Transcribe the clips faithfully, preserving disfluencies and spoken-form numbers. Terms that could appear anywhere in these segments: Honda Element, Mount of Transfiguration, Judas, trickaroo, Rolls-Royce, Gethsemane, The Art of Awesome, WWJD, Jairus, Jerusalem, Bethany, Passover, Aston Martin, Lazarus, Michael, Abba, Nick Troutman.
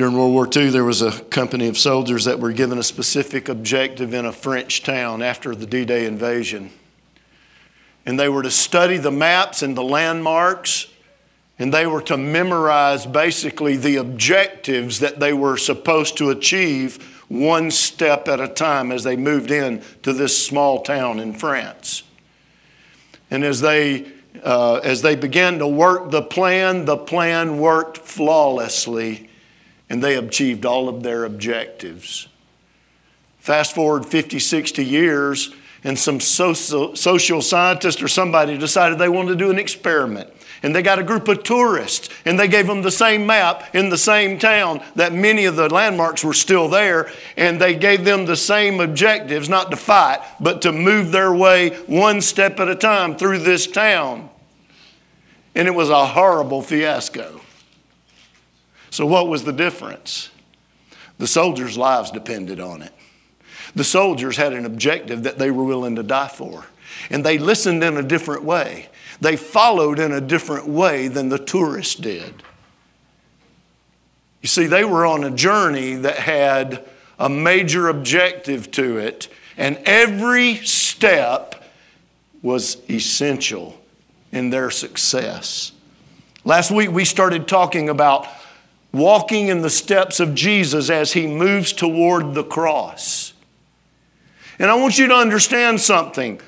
During World War Two, there was a company of soldiers that were given a specific objective in a French town after the D-Day invasion. And they were to study the maps and the landmarks, and they were to memorize basically the objectives that they were supposed to achieve one step at a time as they moved in to this small town in France. And as they uh, as they began to work the plan, the plan worked flawlessly, and they achieved all of their objectives. Fast forward fifty, sixty years, and some social, social scientist or somebody decided they wanted to do an experiment. And they got a group of tourists, and they gave them the same map in the same town that many of the landmarks were still there, and they gave them the same objectives, not to fight, but to move their way one step at a time through this town. And it was a horrible fiasco. So what was the difference? The soldiers' lives depended on it. The soldiers had an objective that they were willing to die for. And they listened in a different way. They followed in a different way than the tourists did. You see, they were on a journey that had a major objective to it. And every step was essential in their success. Last week we started talking about walking in the steps of Jesus as he moves toward the cross. And I want you to understand something.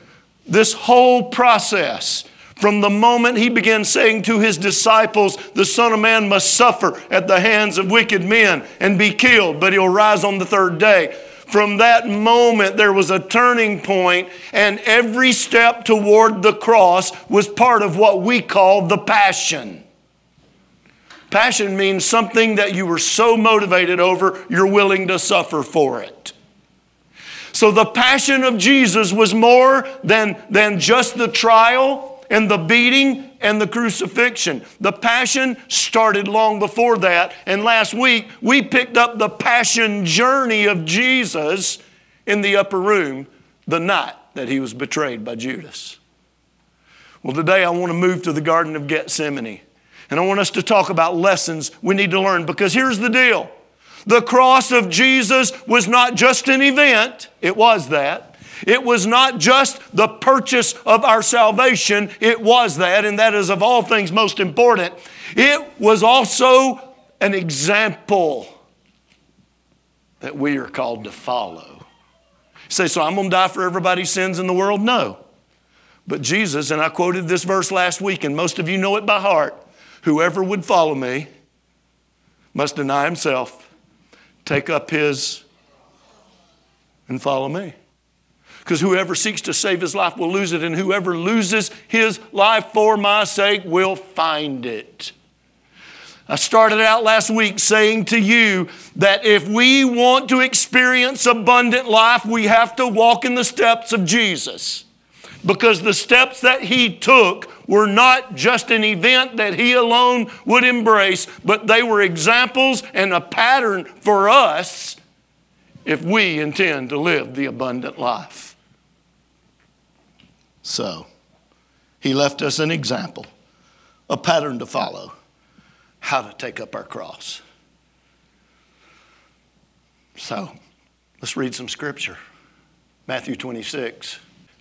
This whole process, from the moment he began saying to his disciples, the Son of Man must suffer at the hands of wicked men and be killed, but he'll rise on the third day. From that moment, there was a turning point, and every step toward the cross was part of what we call the passion. Passion means something that you were so motivated over, you're willing to suffer for it. So the passion of Jesus was more than, than just the trial and the beating and the crucifixion. The passion started long before that. And last week, we picked up the passion journey of Jesus in the upper room the night that he was betrayed by Judas. Well, today I want to move to the Garden of Gethsemane. And I want us to talk about lessons we need to learn, because here's the deal. The cross of Jesus was not just an event. It was that. It was not just the purchase of our salvation. It was that, and that is of all things most important. It was also an example that we are called to follow. You say, so I'm going to die for everybody's sins in the world? No. But Jesus, and I quoted this verse last week, and most of you know it by heart, whoever would follow me must deny himself, take up his and follow me. Because whoever seeks to save his life will lose it, and whoever loses his life for my sake will find it. I started out last week saying to you that if we want to experience abundant life, we have to walk in the steps of Jesus. Because the steps that he took were not just an event that he alone would embrace, but they were examples and a pattern for us if we intend to live the abundant life. So, he left us an example, a pattern to follow, how to take up our cross. So, let's read some scripture. Matthew twenty-six.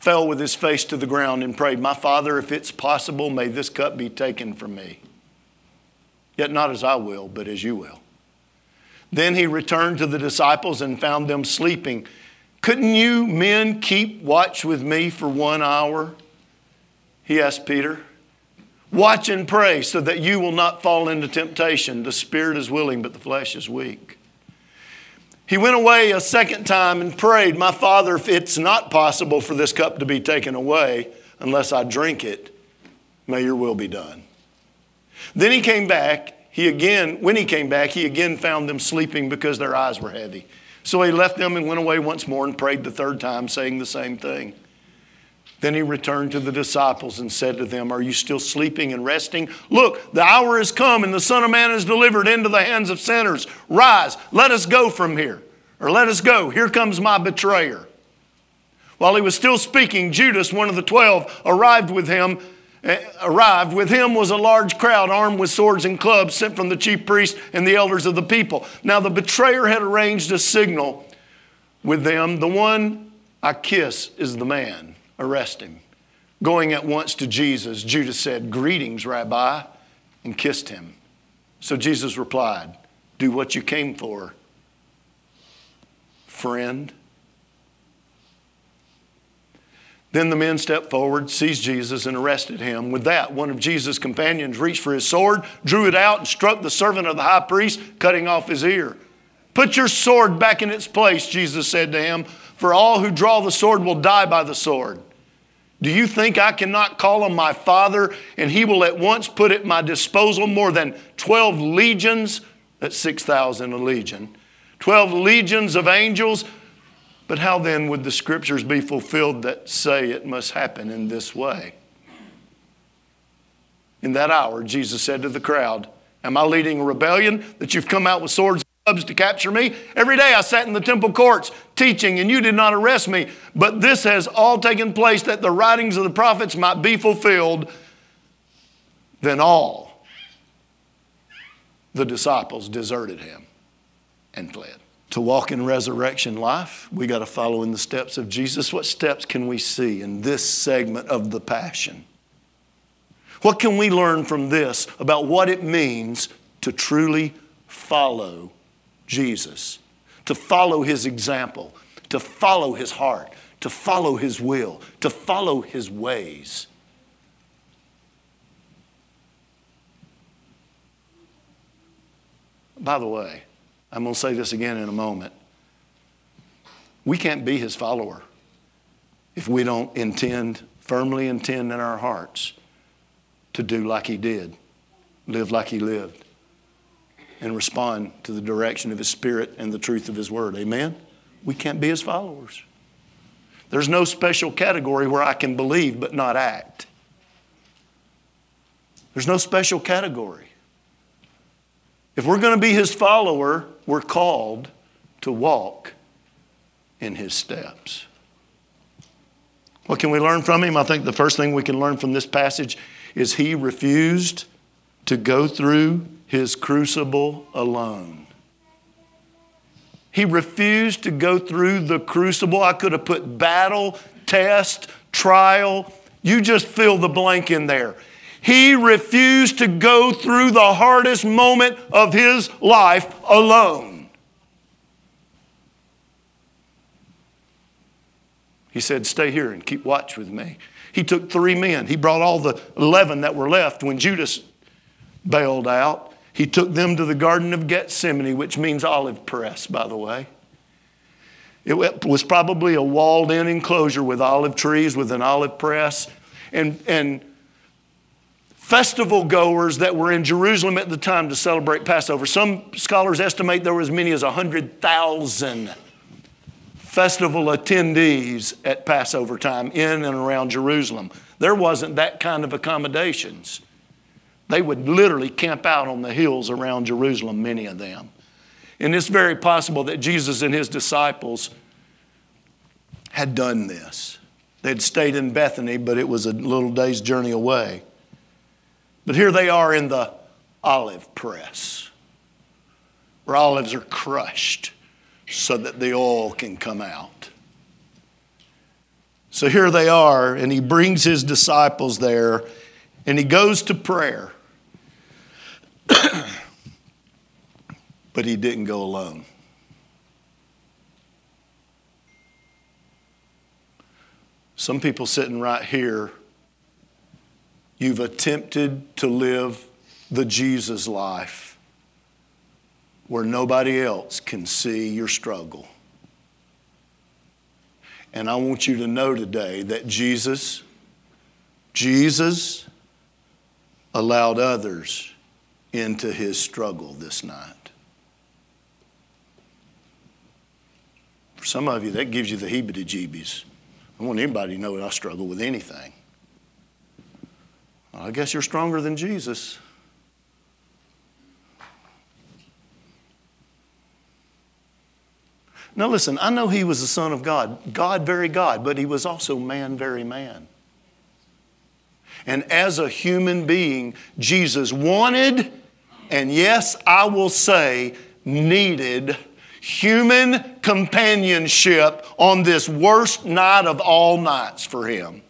fell with his face to the ground and prayed, my Father, if it's possible, may this cup be taken from me. Yet not as I will, but as you will. Then he returned to the disciples and found them sleeping. Couldn't you men keep watch with me for one hour? He asked Peter. Watch and pray so that you will not fall into temptation. The spirit is willing, but the flesh is weak. He went away a second time and prayed, my Father, if it's not possible for this cup to be taken away, unless I drink it, may your will be done. Then he came back. He again, when he came back, he again found them sleeping because their eyes were heavy. So he left them and went away once more and prayed the third time, saying the same thing. Then he returned to the disciples and said to them, are you still sleeping and resting? Look, the hour is come and the Son of Man is delivered into the hands of sinners. Rise, let us go from here. Or let us go, here comes my betrayer. While he was still speaking, Judas, one of the twelve, arrived with him. Arrived. With him was a large crowd armed with swords and clubs sent from the chief priests and the elders of the people. Now the betrayer had arranged a signal with them. The one I kiss is the man. Arrest him. Going at once to Jesus, Judas said, greetings, Rabbi, and kissed him. So Jesus replied, do what you came for, friend. Then the men stepped forward, seized Jesus, and arrested him. With that, one of Jesus' companions reached for his sword, drew it out, and struck the servant of the high priest, cutting off his ear. Put your sword back in its place, Jesus said to him, for all who draw the sword will die by the sword. Do you think I cannot call on my Father, and he will at once put at my disposal more than twelve legions, that's six thousand a legion, twelve legions of angels? But how then would the scriptures be fulfilled that say it must happen in this way? In that hour, Jesus said to the crowd, am I leading a rebellion that you've come out with swords and clubs to capture me? Every day I sat in the temple courts teaching and you did not arrest me. But this has all taken place that the writings of the prophets might be fulfilled. Then all the disciples deserted him and fled. To walk in resurrection life, we got to follow in the steps of Jesus. What steps can we see in this segment of the Passion? What can we learn from this about what it means to truly follow Jesus, to follow his example, to follow his heart, to follow his will, to follow his ways? By the way, I'm going to say this again in a moment. We can't be his follower if we don't intend, firmly intend in our hearts to do like he did, live like he lived, and respond to the direction of his Spirit and the truth of his word. Amen? We can't be his followers. There's no special category where I can believe but not act. There's no special category. If we're going to be his follower, we're called to walk in his steps. What can we learn from him? I think the first thing we can learn from this passage is he refused to go through his crucible alone. He refused to go through the crucible. I could have put battle, test, trial. You just fill the blank in there. He refused to go through the hardest moment of his life alone. He said, stay here and keep watch with me. He took three men. He brought all the eleven that were left when Judas bailed out. He took them to the Garden of Gethsemane, which means olive press, by the way. It was probably a walled-in enclosure with olive trees, with an olive press, and and. Festival goers that were in Jerusalem at the time to celebrate Passover. Some scholars estimate there were as many as one hundred thousand festival attendees at Passover time in and around Jerusalem. There wasn't that kind of accommodations. They would literally camp out on the hills around Jerusalem, many of them. And it's very possible that Jesus and his disciples had done this. They'd stayed in Bethany, but it was a little day's journey away. But here they are in the olive press, where olives are crushed so that the oil can come out. So here they are, and he brings his disciples there, and he goes to prayer. But he didn't go alone. Some people sitting right here, you've attempted to live the Jesus life where nobody else can see your struggle. And I want you to know today that Jesus, Jesus allowed others into his struggle this night. For some of you, that gives you the heebie-jeebies. I want anybody to know that I struggle with anything. I guess you're stronger than Jesus. Now listen, I know he was the Son of God, God, very God, but he was also man, very man. And as a human being, Jesus wanted, and yes, I will say, needed human companionship on this worst night of all nights for him.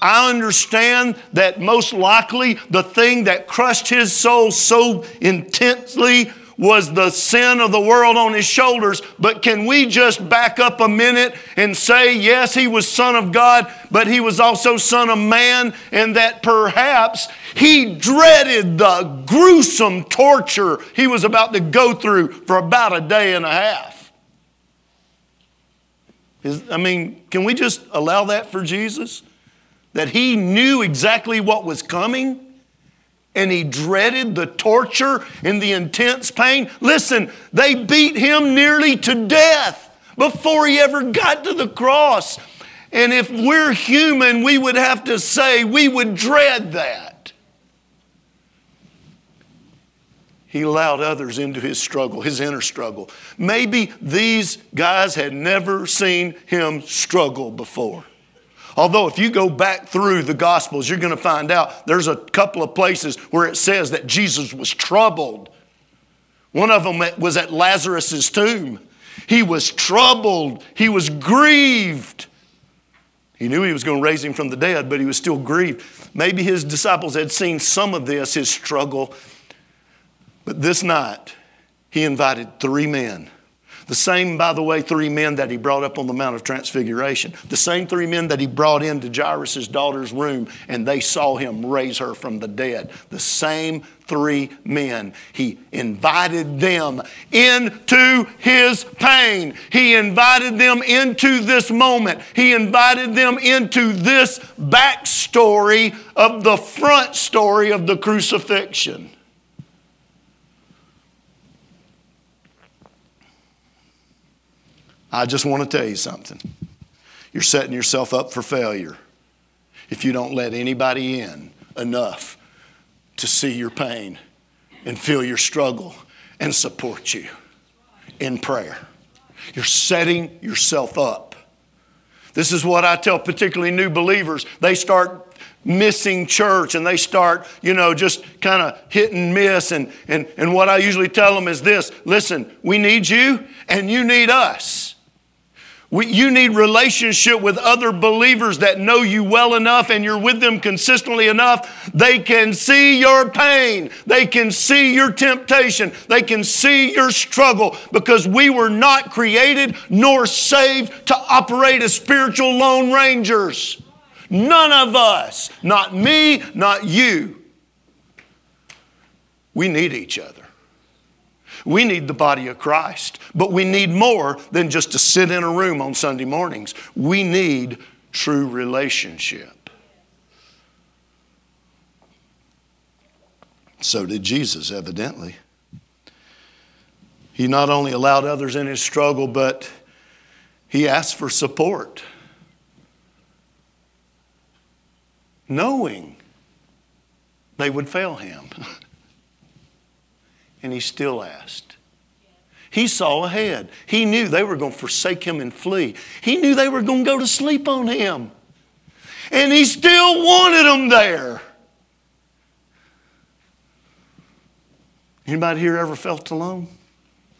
I understand that most likely the thing that crushed his soul so intensely was the sin of the world on his shoulders. But can we just back up a minute and say, yes, he was Son of God, but he was also Son of Man, and that perhaps he dreaded the gruesome torture he was about to go through for about a day and a half. Is, I mean, can we just allow that for Jesus? That he knew exactly what was coming? And he dreaded the torture and the intense pain. Listen, they beat him nearly to death before he ever got to the cross. And if we're human, we would have to say we would dread that. He allowed others into his struggle, his inner struggle. Maybe these guys had never seen him struggle before. Although if you go back through the Gospels, you're going to find out there's a couple of places where it says that Jesus was troubled. One of them was at Lazarus' tomb. He was troubled. He was grieved. He knew he was going to raise him from the dead, but he was still grieved. Maybe his disciples had seen some of this, his struggle. But this night, he invited three men. The same, by the way, three men that he brought up on the Mount of Transfiguration. The same three men that he brought into Jairus' daughter's room, and they saw him raise her from the dead. The same three men. He invited them into his pain. He invited them into this moment. He invited them into this backstory of the front story of the crucifixion. I just want to tell you something. You're setting yourself up for failure if you don't let anybody in enough to see your pain and feel your struggle and support you in prayer. You're setting yourself up. This is what I tell particularly new believers. They start missing church and they start, you know, just kind of hit and miss. And, and, and what I usually tell them is this. Listen, we need you and you need us. We, you need relationship with other believers that know you well enough and you're with them consistently enough. They can see your pain. They can see your temptation. They can see your struggle, because we were not created nor saved to operate as spiritual lone rangers. None of us, not me, not you. We need each other. We need the body of Christ, but we need more than just to sit in a room on Sunday mornings. We need true relationship. So did Jesus, evidently. He not only allowed others in his struggle, but he asked for support. Knowing they would fail him. And he still asked. He saw ahead. He knew they were going to forsake him and flee. He knew they were going to go to sleep on him. And he still wanted them there. Anybody here ever felt alone?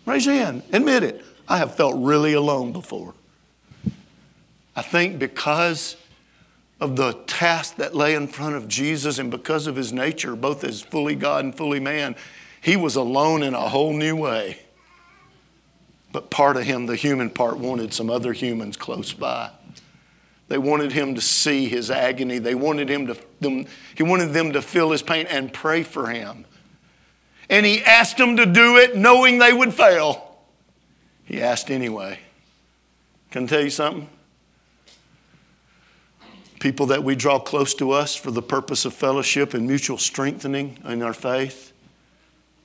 Raise your hand. Admit it. I have felt really alone before. I think because of the task that lay in front of Jesus and because of his nature, both as fully God and fully man, he was alone in a whole new way. But part of him, the human part, wanted some other humans close by. They wanted him to see his agony. They wanted him to, them, he wanted them to feel his pain and pray for him. And he asked them to do it knowing they would fail. He asked anyway. Can I tell you something? People that we draw close to us for the purpose of fellowship and mutual strengthening in our faith,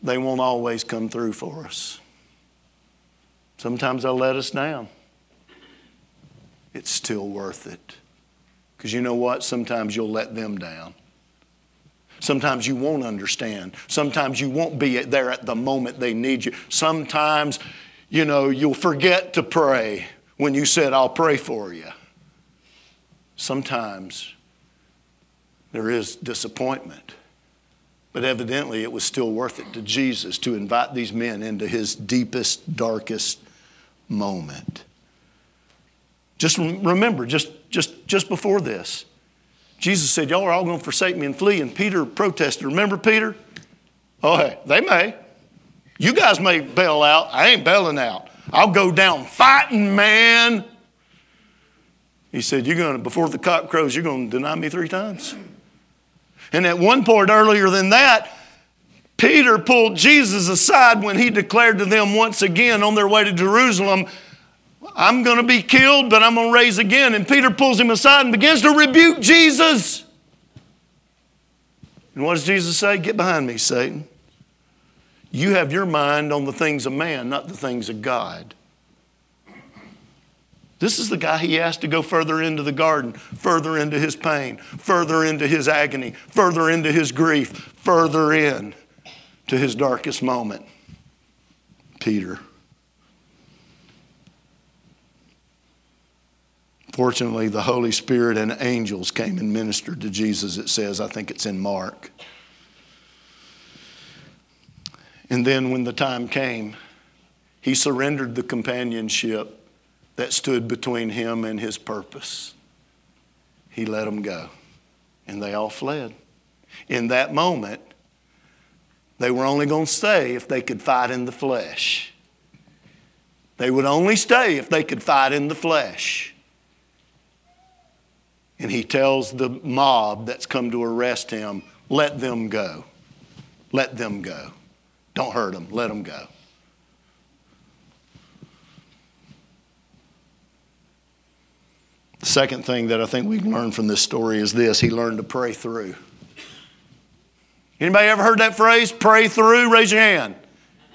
they won't always come through for us. Sometimes they'll let us down. It's still worth it. Because you know what? Sometimes you'll let them down. Sometimes you won't understand. Sometimes you won't be there at the moment they need you. Sometimes, you know, you'll forget to pray when you said, I'll pray for you. Sometimes there is disappointment. But evidently it was still worth it to Jesus to invite these men into his deepest, darkest moment. Just remember, just just just before this, Jesus said, y'all are all going to forsake me and flee. And Peter protested. Remember Peter? Oh, hey, they may. You guys may bail out. I ain't bailing out. I'll go down fighting, man. He said, you're going to, before the cock crows, you're going to deny me three times. And at one point earlier than that, Peter pulled Jesus aside when he declared to them once again on their way to Jerusalem, I'm going to be killed, but I'm going to raise again. And Peter pulls him aside and begins to rebuke Jesus. And what does Jesus say? Get behind me, Satan. You have your mind on the things of man, not the things of God. This is the guy he asked to go further into the garden, further into his pain, further into his agony, further into his grief, further in to his darkest moment. Peter. Fortunately, the Holy Spirit and angels came and ministered to Jesus, it says. I think it's in Mark. And then when the time came, he surrendered the companionship that stood between him and his purpose. He let them go. And they all fled. In that moment, they were only going to stay if they could fight in the flesh. They would only stay if they could fight in the flesh. And he tells the mob that's come to arrest him, let them go. Let them go. Don't hurt them. Let them go. The second thing that I think we can learn from this story is this. He learned to pray through. Anybody ever heard that phrase? Pray through? Raise your hand.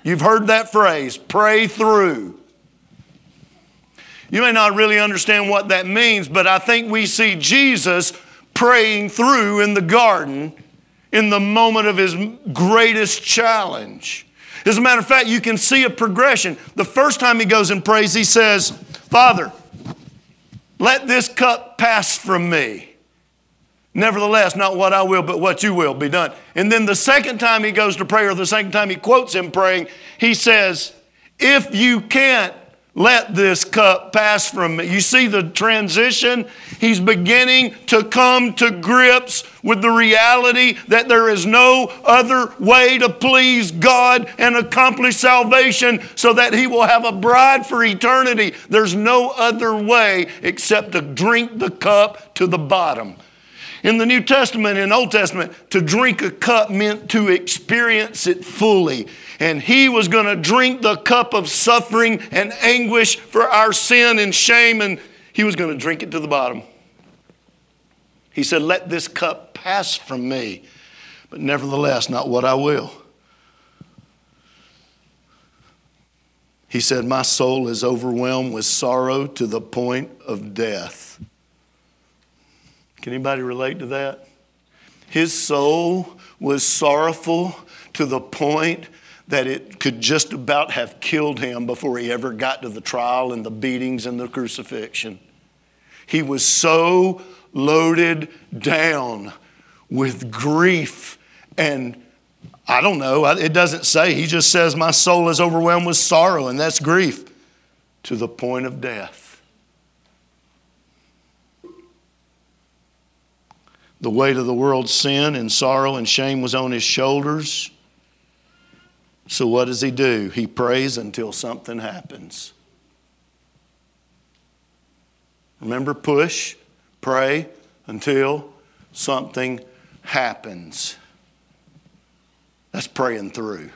You've heard that phrase. Pray through. You may not really understand what that means, but I think we see Jesus praying through in the garden in the moment of his greatest challenge. As a matter of fact, you can see a progression. The first time he goes and prays, he says, Father, let this cup pass from me. Nevertheless, not what I will, but what you will be done. And then the second time he goes to pray, or the second time he quotes him praying, he says, if you can't, let this cup pass from me. You see the transition? He's beginning to come to grips with the reality that there is no other way to please God and accomplish salvation so that he will have a bride for eternity. There's no other way except to drink the cup to the bottom. In the New Testament and Old Testament, to drink a cup meant to experience it fully. And he was going to drink the cup of suffering and anguish for our sin and shame, and he was going to drink it to the bottom. He said, let this cup pass from me, but nevertheless, not what I will. He said, my soul is overwhelmed with sorrow to the point of death. Can anybody relate to that? His soul was sorrowful to the point that it could just about have killed him before he ever got to the trial and the beatings and the crucifixion. He was so loaded down with grief and I don't know, it doesn't say. He just says, my soul is overwhelmed with sorrow, and that's grief, to the point of death. The weight of the world's sin and sorrow and shame was on his shoulders. So what does he do? He prays until something happens. Remember, push, pray until something happens. That's praying through.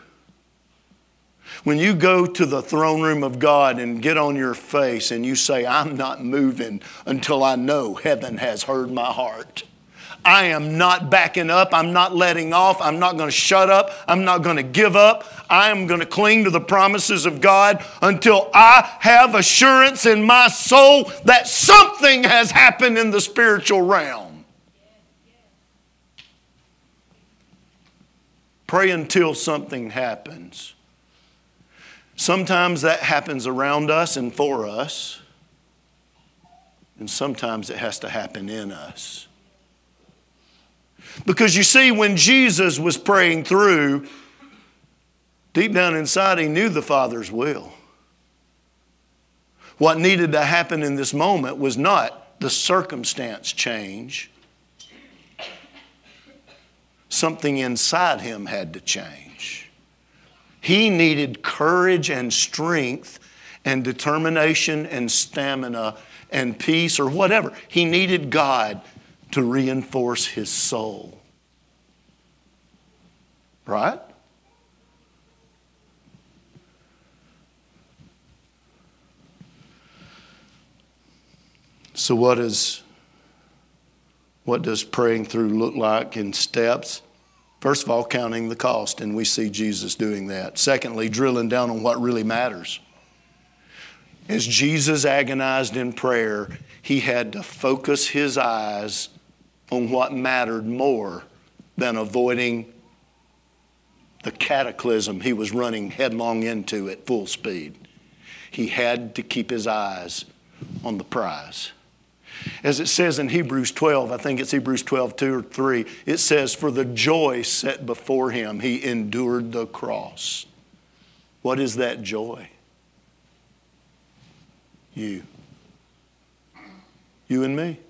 When you go to the throne room of God and get on your face and you say, I'm not moving until I know heaven has heard my heart. I am not backing up. I'm not letting off. I'm not going to shut up. I'm not going to give up. I am going to cling to the promises of God until I have assurance in my soul that something has happened in the spiritual realm. Pray until something happens. Sometimes that happens around us and for us. And sometimes it has to happen in us. Because you see, when Jesus was praying through, deep down inside, he knew the Father's will. What needed to happen in this moment was not the circumstance change. Something inside him had to change. He needed courage and strength and determination and stamina and peace or whatever. He needed God to reinforce his soul. Right? So what is, what does praying through look like in steps? First of all, counting the cost, and we see Jesus doing that. Secondly, drilling down on what really matters. As Jesus agonized in prayer, he had to focus his eyes on what mattered more than avoiding the cataclysm he was running headlong into at full speed. He had to keep his eyes on the prize. As it says in Hebrews twelve, I think it's Hebrews twelve, two or three, it says, "For the joy set before him, he endured the cross." What is that joy? You. You and me.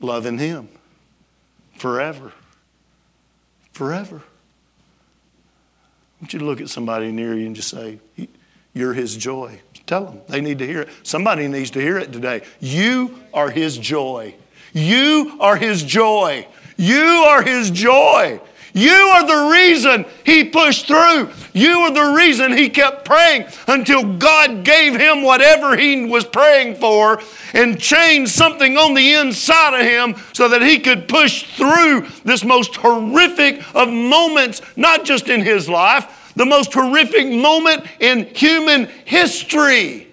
Loving him. Forever. Forever. I want you to look at somebody near you and just say, "You're his joy." Tell them. They need to hear it. Somebody needs to hear it today. You are his joy. You are his joy. You are his joy. You are the reason he pushed through. You are the reason he kept praying until God gave him whatever he was praying for and changed something on the inside of him so that he could push through this most horrific of moments, not just in his life, the most horrific moment in human history.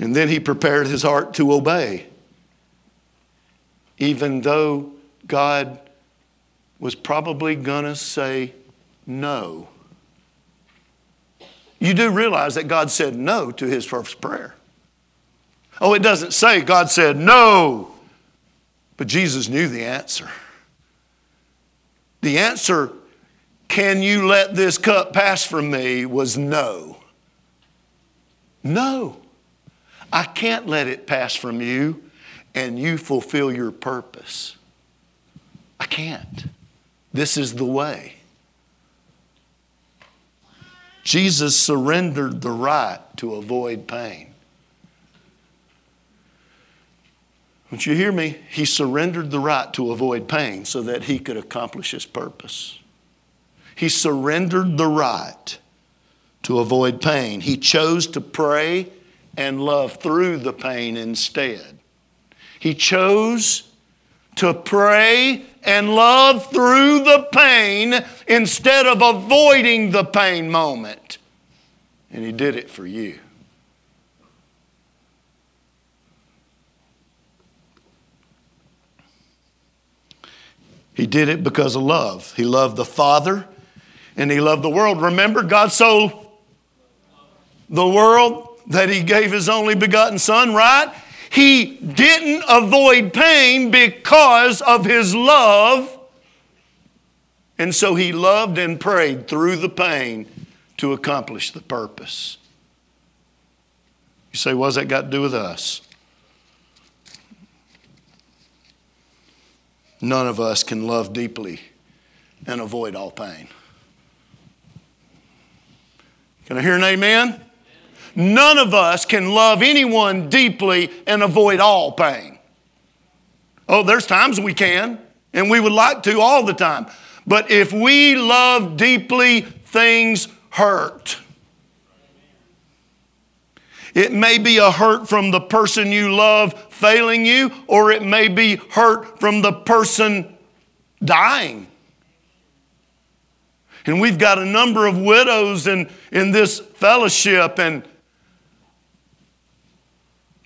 And then he prepared his heart to obey. Even though God was probably going to say no. You do realize that God said no to his first prayer. Oh, it doesn't say God said no. But Jesus knew the answer. The answer, "Can you let this cup pass from me?" was no. No. I can't let it pass from you and you fulfill your purpose. I can't. This is the way. Jesus surrendered the right to avoid pain. Don't you hear me? He surrendered the right to avoid pain so that he could accomplish his purpose. He surrendered the right to avoid pain. He chose to pray and love through the pain instead. He chose to pray and love through the pain instead of avoiding the pain moment. And he did it for you. He did it because of love. He loved the Father and he loved the world. Remember, God so the world that he gave his only begotten son, right? He didn't avoid pain because of his love. And so he loved and prayed through the pain to accomplish the purpose. You say, what's that got to do with us? None of us can love deeply and avoid all pain. Can I hear an amen? None of us can love anyone deeply and avoid all pain. Oh, there's times we can, and we would like to all the time. But if we love deeply, things hurt. It may be a hurt from the person you love failing you, or it may be hurt from the person dying. And we've got a number of widows in, in this fellowship, and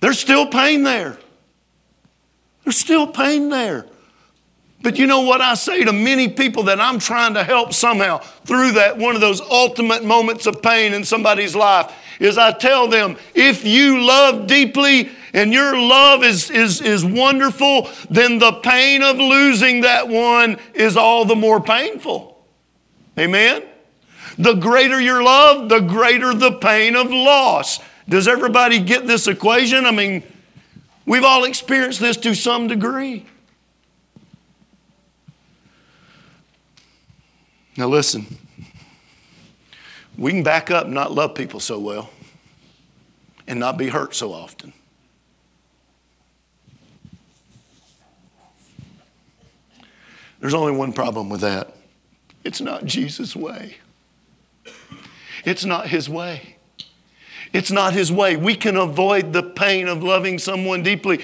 there's still pain there. There's still pain there. But you know what I say to many people that I'm trying to help somehow through that one of those ultimate moments of pain in somebody's life is I tell them, if you love deeply and your love is, is, is wonderful, then the pain of losing that one is all the more painful. Amen? The greater your love, the greater the pain of loss. Does everybody get this equation? I mean, we've all experienced this to some degree. Now listen, we can back up and not love people so well and not be hurt so often. There's only one problem with that. It's not Jesus' way. It's not his way. It's not his way. We can avoid the pain of loving someone deeply,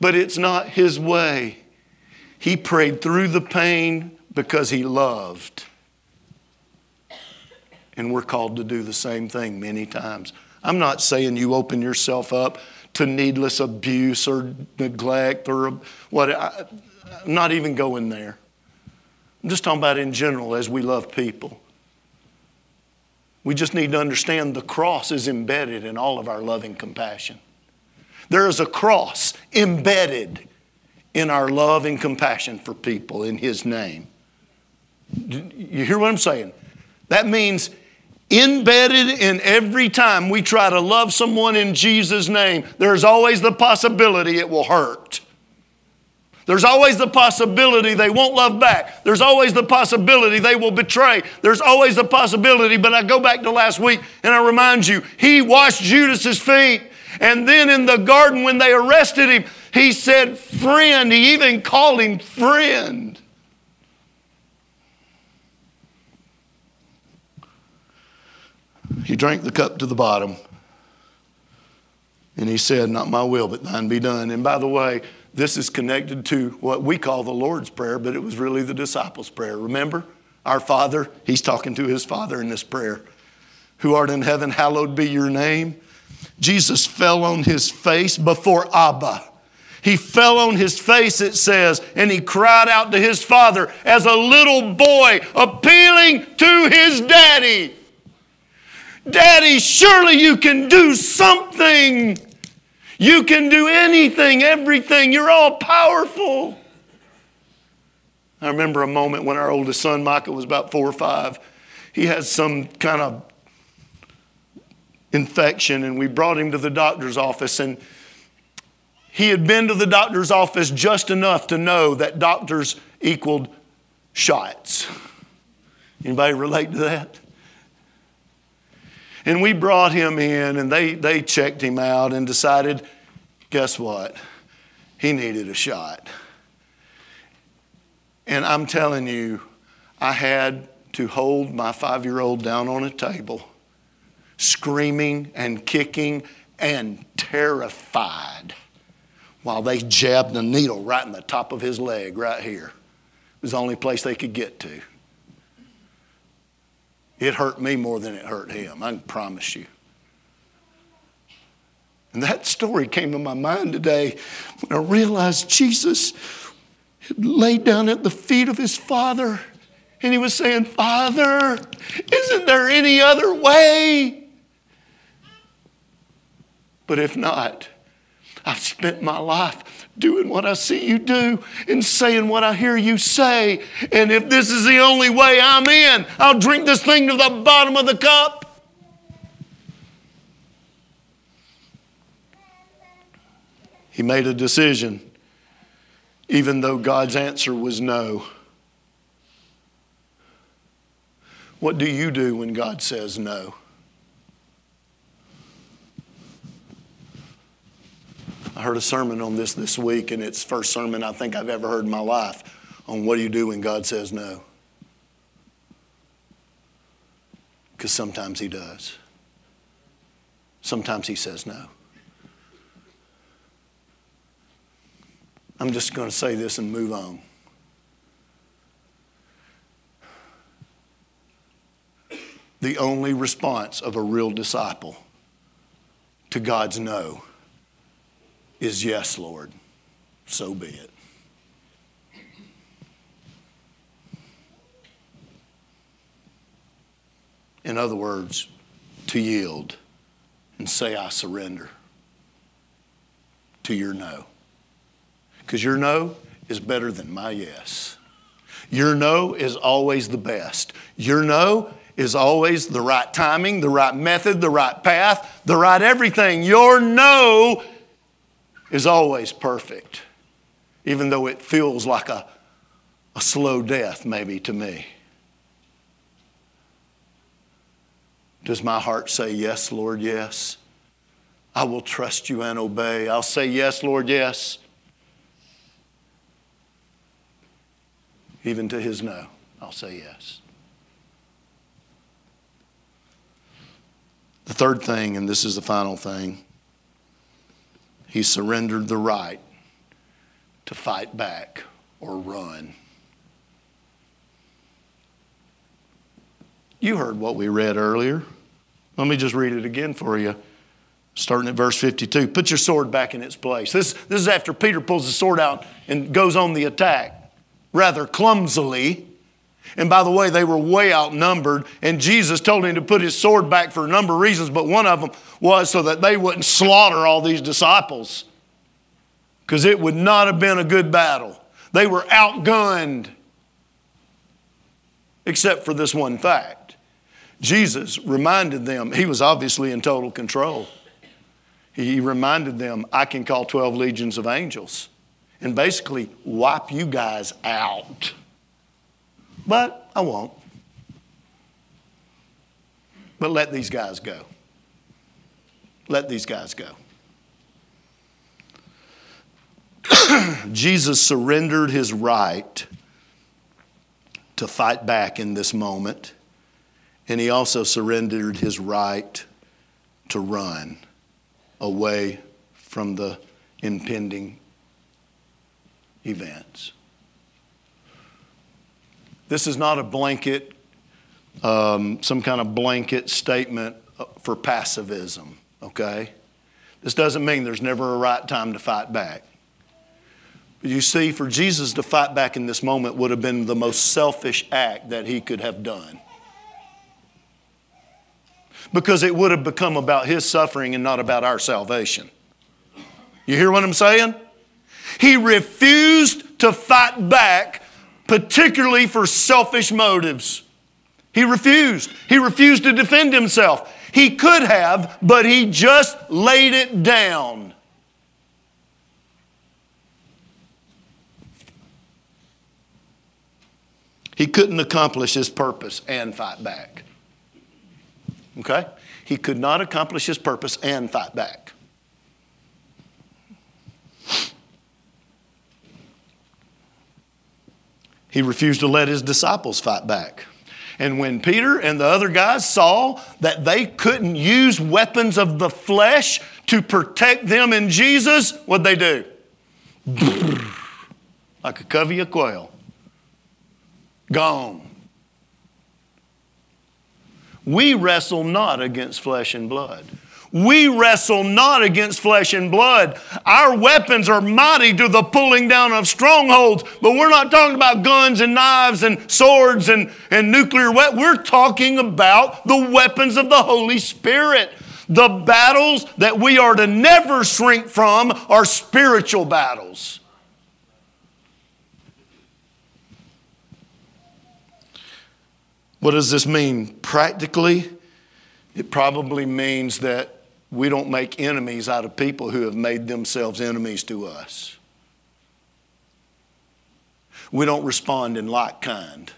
but it's not his way. He prayed through the pain because he loved. And we're called to do the same thing many times. I'm not saying you open yourself up to needless abuse or neglect or what. I, I'm not even going there. I'm just talking about in general as we love people. We just need to understand the cross is embedded in all of our loving compassion. There is a cross embedded in our love and compassion for people in his name. You hear what I'm saying? That means embedded in every time we try to love someone in Jesus' name, there's always the possibility it will hurt. There's always the possibility they won't love back. There's always the possibility they will betray. There's always the possibility, but I go back to last week and I remind you, he washed Judas's feet. And then in the garden when they arrested him, he said, friend. He even called him friend. He drank the cup to the bottom. And he said, not my will, but thine be done. And by the way, this is connected to what we call the Lord's Prayer, but it was really the disciples' prayer. Remember? Our Father, he's talking to his Father in this prayer. Who art in heaven, hallowed be your name. Jesus fell on his face before Abba. He fell on his face, it says, and he cried out to his Father as a little boy, appealing to his daddy. Daddy, surely you can do something. You can do anything, everything. You're all powerful. I remember a moment when our oldest son, Michael, was about four or five. He had some kind of infection, and we brought him to the doctor's office. And he had been to the doctor's office just enough to know that doctors equaled shots. Anybody relate to that? And we brought him in, and they, they checked him out and decided, guess what? He needed a shot. And I'm telling you, I had to hold my five-year-old down on a table, screaming and kicking and terrified while they jabbed the needle right in the top of his leg right here. It was the only place they could get to. It hurt me more than it hurt him, I can promise you. And that story came to my mind today when I realized Jesus had laid down at the feet of his Father and he was saying, Father, isn't there any other way? But if not, I've spent my life doing what I see you do and saying what I hear you say. And if this is the only way I'm in, I'll drink this thing to the bottom of the cup. He made a decision, even though God's answer was no. What do you do when God says no? I heard a sermon on this this week, and it's the first sermon I think I've ever heard in my life on what do you do when God says no? Because sometimes he does. Sometimes he says no. I'm just going to say this and move on. The only response of a real disciple to God's no is yes, Lord, so be it. In other words, to yield and say, I surrender to your no. Because your no is better than my yes. Your no is always the best. Your no is always the right timing, the right method, the right path, the right everything. Your no is always perfect, even though it feels like a, a slow death maybe to me. Does my heart say, yes, Lord, yes? I will trust you and obey. I'll say, yes, Lord, yes. Even to his no, I'll say yes. The third thing, and this is the final thing, he surrendered the right to fight back or run. You heard what we read earlier. Let me just read it again for you, starting at verse fifty-two. Put your sword back in its place. This, this is after Peter pulls the sword out and goes on the attack rather clumsily. And by the way, they were way outnumbered, and Jesus told him to put his sword back for a number of reasons, but one of them was so that they wouldn't slaughter all these disciples, because it would not have been a good battle. They were outgunned, except for this one fact. Jesus reminded them, he was obviously in total control. He reminded them, I can call twelve legions of angels and basically wipe you guys out. But I won't. But let these guys go. Let these guys go. Jesus surrendered his right to fight back in this moment. And he also surrendered his right to run away from the impending events. This is not a blanket, um, some kind of blanket statement for passivism, okay? This doesn't mean there's never a right time to fight back. But you see, for Jesus to fight back in this moment would have been the most selfish act that he could have done. Because it would have become about his suffering and not about our salvation. You hear what I'm saying? He refused to fight back, particularly for selfish motives. He refused. He refused to defend himself. He could have, but he just laid it down. He couldn't accomplish his purpose and fight back. Okay? He could not accomplish his purpose and fight back. He refused to let his disciples fight back. And when Peter and the other guys saw that they couldn't use weapons of the flesh to protect them in Jesus, what'd they do? Like a covey of quail. Gone. We wrestle not against flesh and blood. We wrestle not against flesh and blood. Our weapons are mighty to the pulling down of strongholds, but we're not talking about guns and knives and swords and, and nuclear weapons. We're talking about the weapons of the Holy Spirit. The battles that we are to never shrink from are spiritual battles. What does this mean practically? It probably means that we don't make enemies out of people who have made themselves enemies to us. We don't respond in like kind.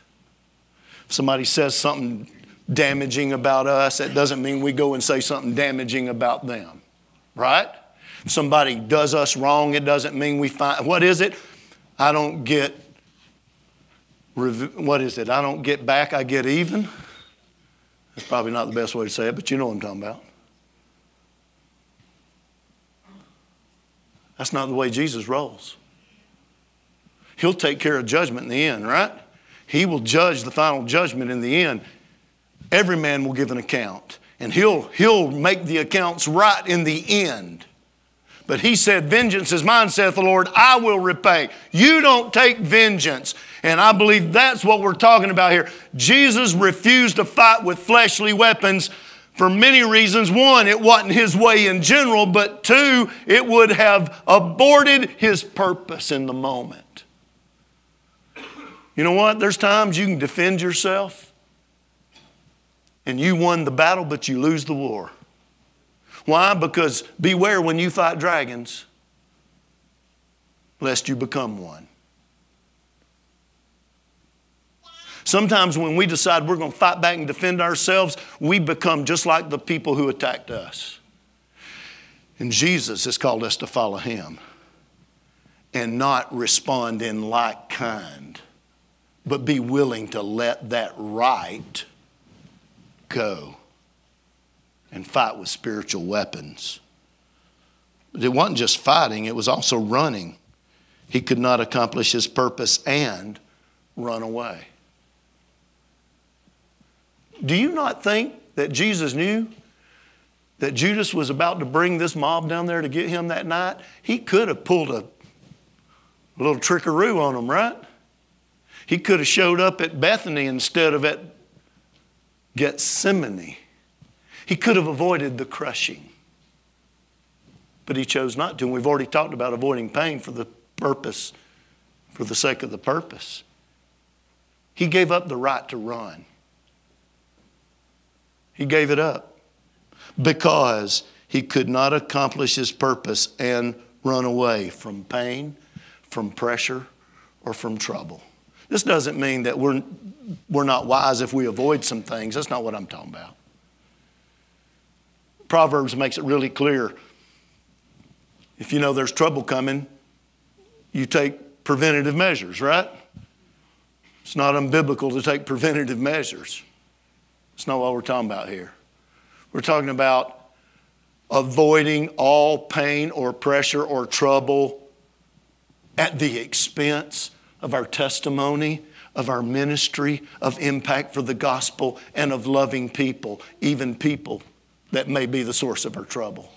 If somebody says something damaging about us, that doesn't mean we go and say something damaging about them, right? If somebody does us wrong, it doesn't mean we find, what is it? I don't get, what is it? I don't get back, I get even. That's probably not the best way to say it, but you know what I'm talking about. That's not the way Jesus rolls. He'll take care of judgment in the end, right? He will judge the final judgment in the end. Every man will give an account, and he'll, he'll make the accounts right in the end. But he said, vengeance is mine, saith the Lord, I will repay. You don't take vengeance. And I believe that's what we're talking about here. Jesus refused to fight with fleshly weapons for many reasons. One, it wasn't his way in general, but two, it would have aborted his purpose in the moment. You know what? There's times you can defend yourself and you won the battle, but you lose the war. Why? Because beware when you fight dragons, lest you become one. Sometimes when we decide we're going to fight back and defend ourselves, we become just like the people who attacked us. And Jesus has called us to follow him and not respond in like kind, but be willing to let that right go and fight with spiritual weapons. But it wasn't just fighting, it was also running. He could not accomplish his purpose and run away. Do you not think that Jesus knew that Judas was about to bring this mob down there to get him that night? He could have pulled a little trickaroo on them, right? He could have showed up at Bethany instead of at Gethsemane. He could have avoided the crushing, but he chose not to. And we've already talked about avoiding pain for the purpose, for the sake of the purpose. He gave up the right to run. He gave it up because he could not accomplish his purpose and run away from pain, from pressure, or from trouble. This doesn't mean that we're, we're not wise if we avoid some things. That's not what I'm talking about. Proverbs makes it really clear. If you know there's trouble coming, you take preventative measures, right? It's not unbiblical to take preventative measures. It's not what we're talking about here. We're talking about avoiding all pain or pressure or trouble at the expense of our testimony, of our ministry, of impact for the gospel, and of loving people, even people that may be the source of our trouble.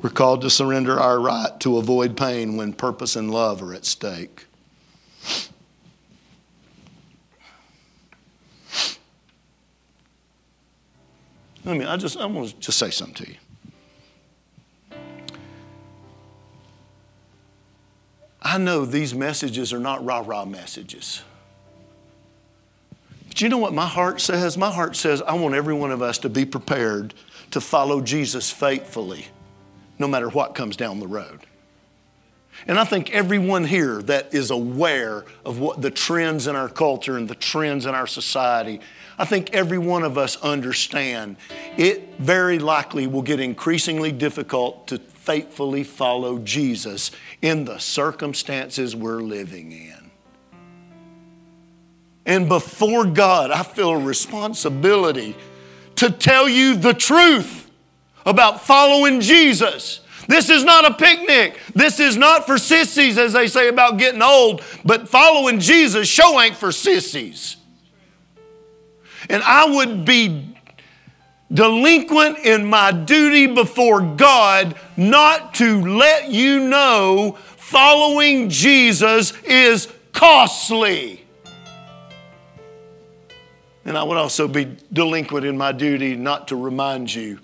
We're called to surrender our right to avoid pain when purpose and love are at stake. I mean, I just, I want to just say something to you. I know these messages are not rah-rah messages. But you know what my heart says? My heart says I want every one of us to be prepared to follow Jesus faithfully, no matter what comes down the road. And I think everyone here that is aware of what the trends in our culture and the trends in our society, I think every one of us understand it very likely will get increasingly difficult to faithfully follow Jesus in the circumstances we're living in. And before God, I feel a responsibility to tell you the truth about following Jesus. This is not a picnic. This is not for sissies, as they say about getting old, but following Jesus show ain't for sissies. And I would be delinquent in my duty before God not to let you know following Jesus is costly. And I would also be delinquent in my duty not to remind you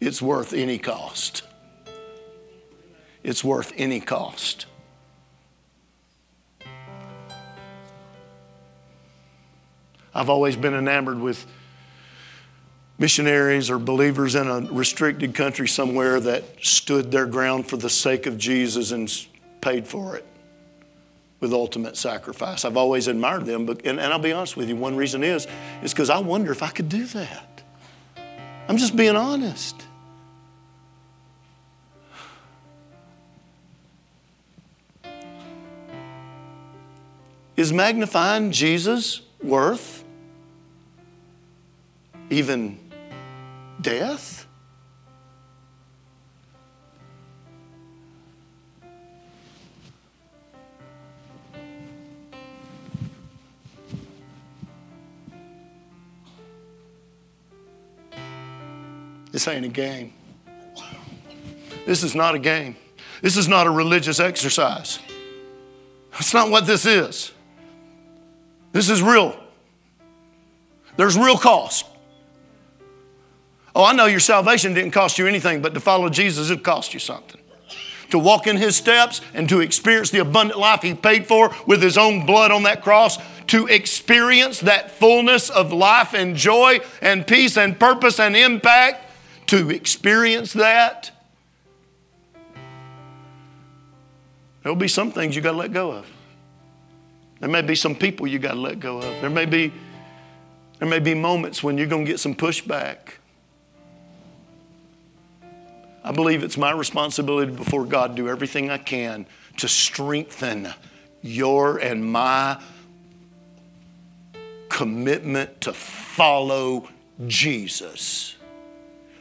it's worth any cost. It's worth any cost. I've always been enamored with missionaries or believers in a restricted country somewhere that stood their ground for the sake of Jesus and paid for it with ultimate sacrifice. I've always admired them, but, and, and I'll be honest with you, one reason is, is because I wonder if I could do that. I'm just being honest. Is magnifying Jesus worth even death? This ain't a game. This is not a game. This is not a religious exercise. That's not what this is. This is real. There's real cost. Oh, I know your salvation didn't cost you anything, but to follow Jesus, it cost you something. To walk in His steps and to experience the abundant life He paid for with His own blood on that cross, to experience that fullness of life and joy and peace and purpose and impact, to experience that, there'll be some things you got to let go of. There may be some people you got to let go of. There may be, there may be moments when you're going to get some pushback. I believe it's my responsibility before God to do everything I can to strengthen your and my commitment to follow Jesus.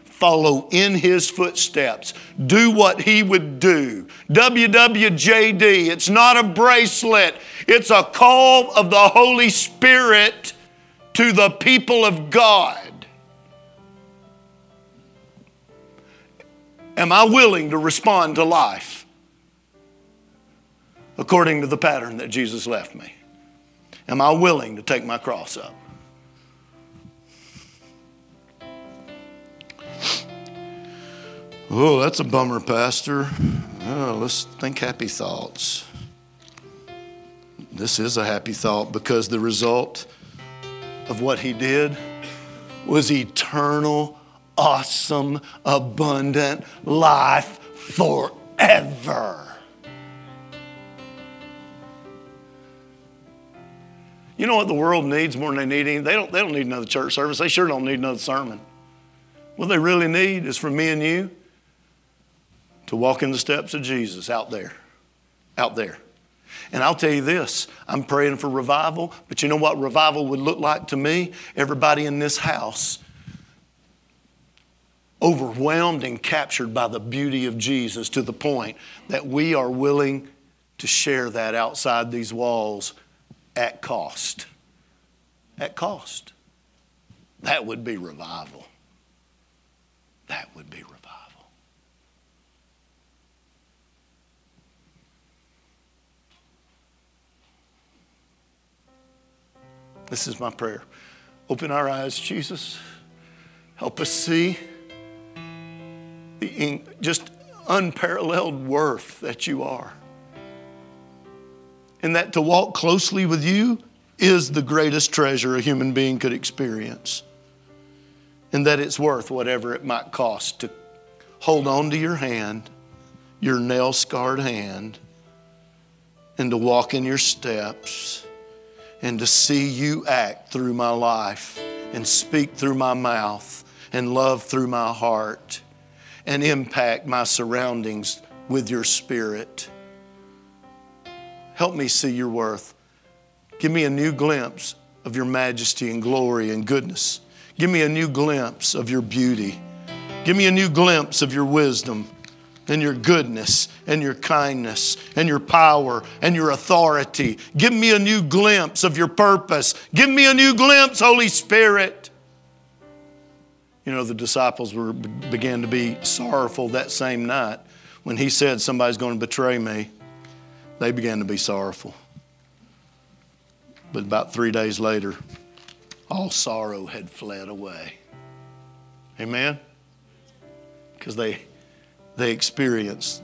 Follow in His footsteps. Do what He would do. W W J D, it's not a bracelet. It's a call of the Holy Spirit to the people of God. Am I willing to respond to life according to the pattern that Jesus left me? Am I willing to take my cross up? Oh, that's a bummer, Pastor. Oh, let's think happy thoughts. This is a happy thought because the result of what He did was eternal, awesome, abundant life forever. You know what the world needs more than they need anything? They don't, they don't need another church service. They sure don't need another sermon. What they really need is for me and you to walk in the steps of Jesus out there, out there. And I'll tell you this, I'm praying for revival, but you know what revival would look like to me? Everybody in this house overwhelmed and captured by the beauty of Jesus to the point that we are willing to share that outside these walls at cost. At cost. That would be revival. That would be revival. This is my prayer. Open our eyes, Jesus. Help us see the just unparalleled worth that You are. And that to walk closely with You is the greatest treasure a human being could experience. And that it's worth whatever it might cost to hold on to Your hand, Your nail-scarred hand, and to walk in Your steps, and to see You act through my life and speak through my mouth and love through my heart and impact my surroundings with Your Spirit. Help me see Your worth. Give me a new glimpse of Your majesty and glory and goodness. Give me a new glimpse of Your beauty. Give me a new glimpse of Your wisdom and Your goodness and Your kindness and Your power and Your authority. Give me a new glimpse of Your purpose. Give me a new glimpse, Holy Spirit. You know, the disciples were began to be sorrowful that same night when He said, somebody's going to betray Me. They began to be sorrowful. But about three days later, all sorrow had fled away. Amen? Because they... They experienced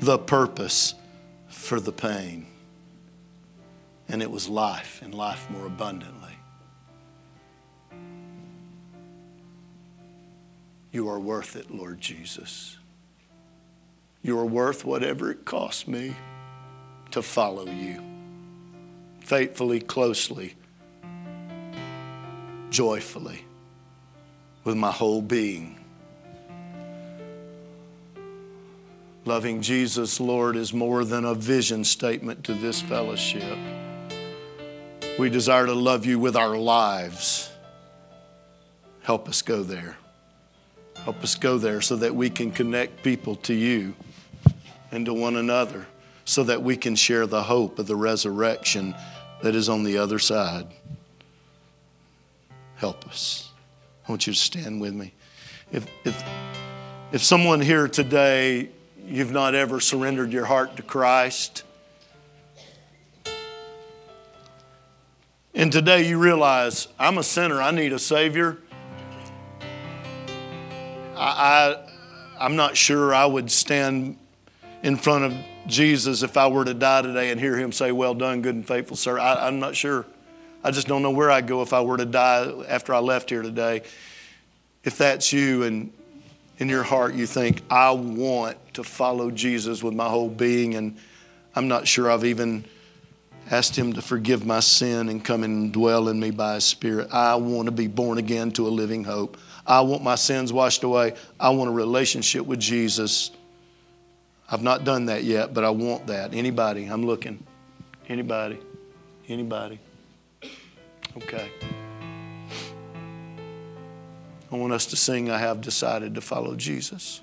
the purpose for the pain. And it was life, and life more abundantly. You are worth it, Lord Jesus. You are worth whatever it costs me to follow You. Faithfully, closely, joyfully, with my whole being. Loving Jesus, Lord, is more than a vision statement to this fellowship. We desire to love You with our lives Help us go there. Help us go there so that we can connect people to you and to one another, so that we can share the hope of the resurrection that is on the other side. Help us. I want you to stand with me. If, if, if someone here today, you've not ever surrendered your heart to Christ, and today you realize, I'm a sinner, I need a Savior. I, I, I'm not sure I would stand in front of Jesus if I were to die today and hear him say, well done, good and faithful servant. I, I'm not sure. I just don't know where I'd go if I were to die after I left here today. If that's you and in your heart you think, I want to follow Jesus with my whole being, and I'm not sure I've even asked him to forgive my sin and come and dwell in me by his Spirit. I want to be born again to a living hope. I want my sins washed away. I want a relationship with Jesus. I've not done that yet, but I want that. Anybody? I'm looking. Anybody? Anybody? Okay. I want us to sing, I have decided to follow Jesus.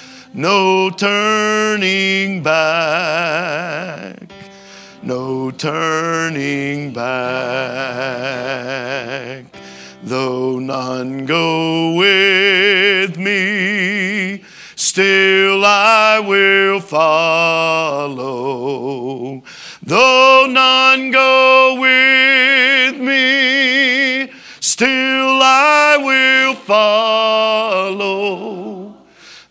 No turning back. No turning back, though none go with me, still I will follow. Though none go with me, still I will follow.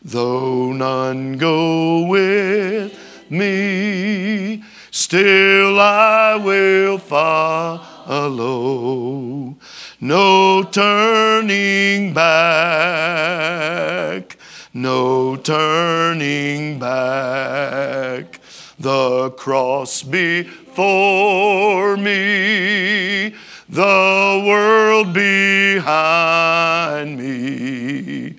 Though none go with me, still I will follow. No turning back, no turning back. The cross before me, the world behind me.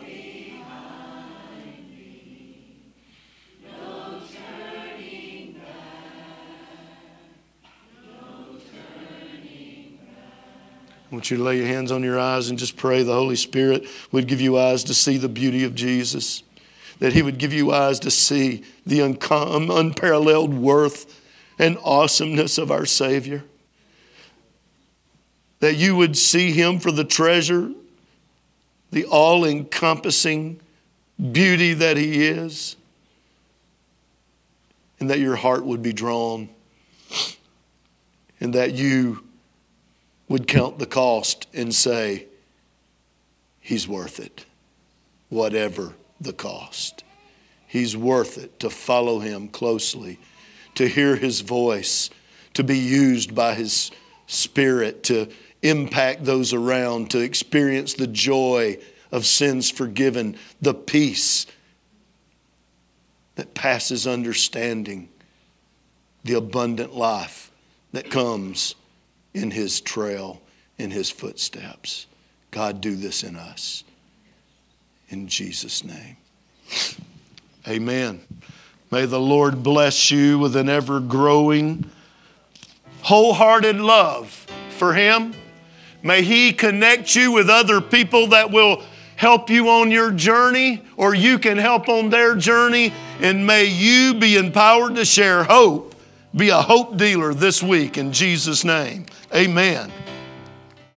behind me, no turning back, no turning back. I want you to lay your hands on your eyes and just pray the Holy Spirit would give you eyes to see the beauty of Jesus. That he would give you eyes to see the un- unparalleled worth and awesomeness of our Savior. That you would see him for the treasure, the all-encompassing beauty that he is. And that your heart would be drawn. And that you would count the cost and say, he's worth it, whatever the cost. He's worth it to follow him closely, to hear his voice, to be used by his Spirit, to impact those around, to experience the joy of sins forgiven, the peace that passes understanding, the abundant life that comes in his trail, in his footsteps. God, do this in us. In Jesus' name. Amen. May the Lord bless you with an ever-growing, wholehearted love for him. May he connect you with other people that will help you on your journey, or you can help on their journey. And may you be empowered to share hope. Be a hope dealer this week in Jesus' name. Amen.